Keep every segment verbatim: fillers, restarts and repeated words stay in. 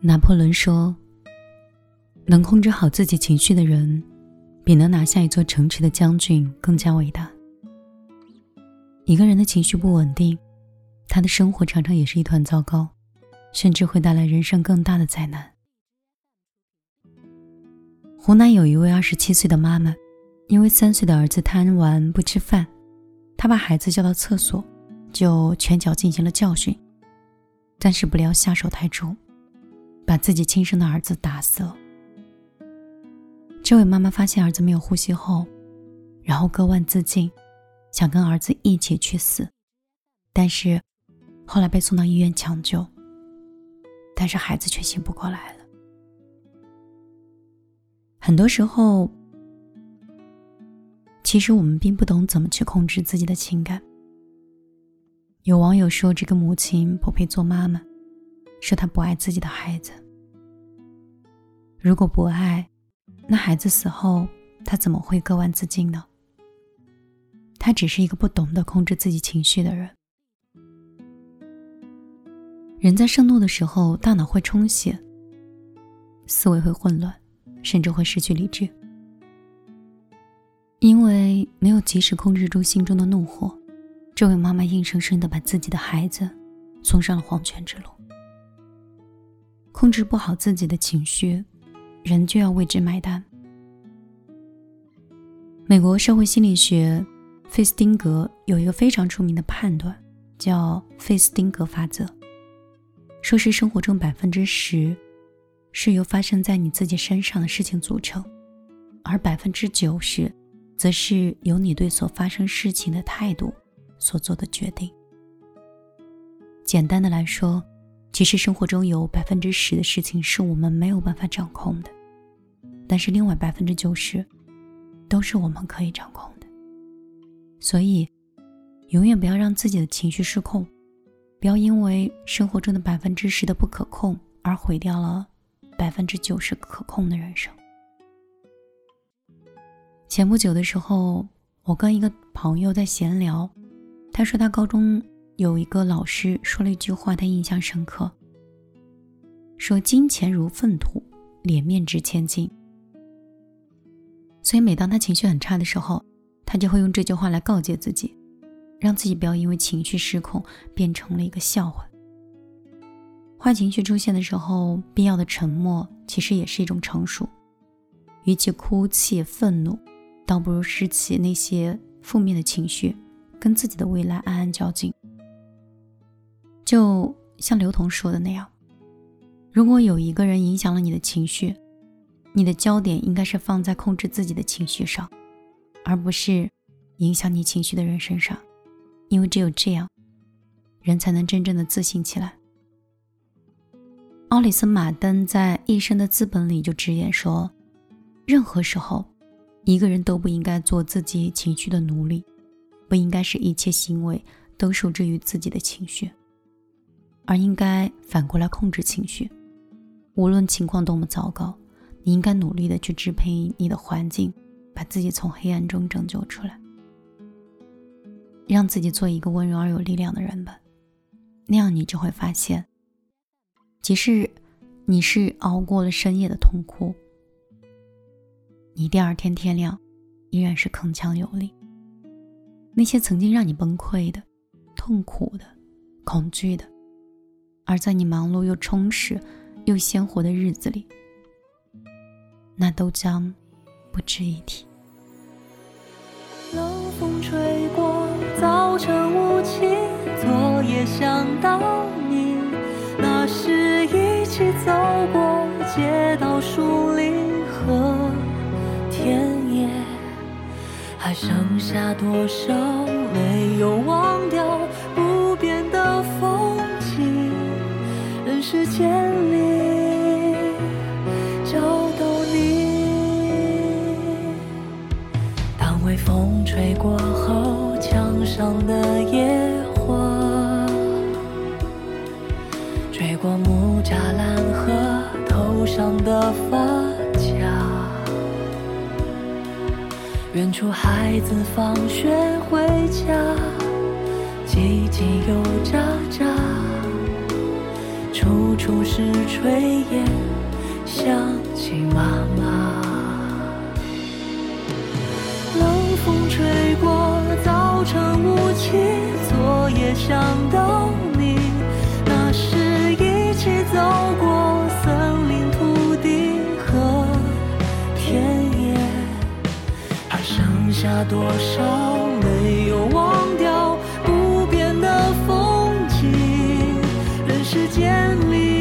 拿破仑说，能控制好自己情绪的人，比能拿下一座城池的将军更加伟大。一个人的情绪不稳定，他的生活常常也是一团糟糕，甚至会带来人生更大的灾难。湖南有一位二十七岁的妈妈，因为三岁的儿子贪玩不吃饭，她把孩子叫到厕所，就拳脚进行了教训，但是不料下手太重，把自己亲生的儿子打死了。这位妈妈发现儿子没有呼吸后，然后割腕自尽，想跟儿子一起去死，但是后来被送到医院抢救，但是孩子却醒不过来了。很多时候，其实我们并不懂怎么去控制自己的情感。有网友说这个母亲不配做妈妈，说她不爱自己的孩子。如果不爱，那孩子死后她怎么会割腕自尽呢？她只是一个不懂得控制自己情绪的人。人在盛怒的时候，大脑会充血，思维会混乱，甚至会失去理智，因为没有及时控制住心中的怒火，这位妈妈硬生生地把自己的孩子送上了黄泉之路。控制不好自己的情绪，人就要为之买单。美国社会心理学费斯汀格有一个非常出名的判断，叫费斯汀格法则，说是生活中 百分之十 是由发生在你自己身上的事情组成，而 百分之九十 则是由你对所发生事情的态度所做的决定。简单的来说，其实生活中有 百分之十 的事情是我们没有办法掌控的，但是另外 百分之九十 都是我们可以掌控的。所以永远不要让自己的情绪失控，不要因为生活中的 百分之十 的不可控而毁掉了 百分之九十 可控的人生。前不久的时候，我跟一个朋友在闲聊，他说他高中有一个老师说了一句话他印象深刻，说金钱如粪土，脸面值千金。所以每当他情绪很差的时候，他就会用这句话来告诫自己，让自己不要因为情绪失控变成了一个笑话。坏情绪出现的时候，必要的沉默其实也是一种成熟，与其哭泣愤怒，倒不如拾起那些负面的情绪，跟自己的未来暗暗较劲。就像刘同说的那样，如果有一个人影响了你的情绪，你的焦点应该是放在控制自己的情绪上，而不是影响你情绪的人身上，因为只有这样，人才能真正的自信起来。奥里斯·马登在《一生的资本》里就直言说，任何时候一个人都不应该做自己情绪的奴隶，不应该是一切行为都受制于自己的情绪，而应该反过来控制情绪。无论情况多么糟糕，你应该努力的去支配你的环境，把自己从黑暗中拯救出来，让自己做一个温柔而有力量的人吧。那样你就会发现，即使你是熬过了深夜的痛哭，你第二天天亮依然是铿锵有力。那些曾经让你崩溃的、痛苦的、恐惧的，而在你忙碌又充实又鲜活的日子里，那都将不值一提。冷风吹过，早晨无情，昨夜想到你，那时一起走过街道树林和田野，还剩下多少没有忘掉不变的风景，人世间里找到你。当微风吹过后，墙上的野火吹过木栅栏和头上的发夹，远处孩子放学回家，叽叽又喳喳。炊烟，想起妈妈。冷风吹过，早晨雾气，昨夜想到你，那时一起走过森林、土地和田野，还剩下多少没有忘掉不变的风景，人世间里。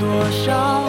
多少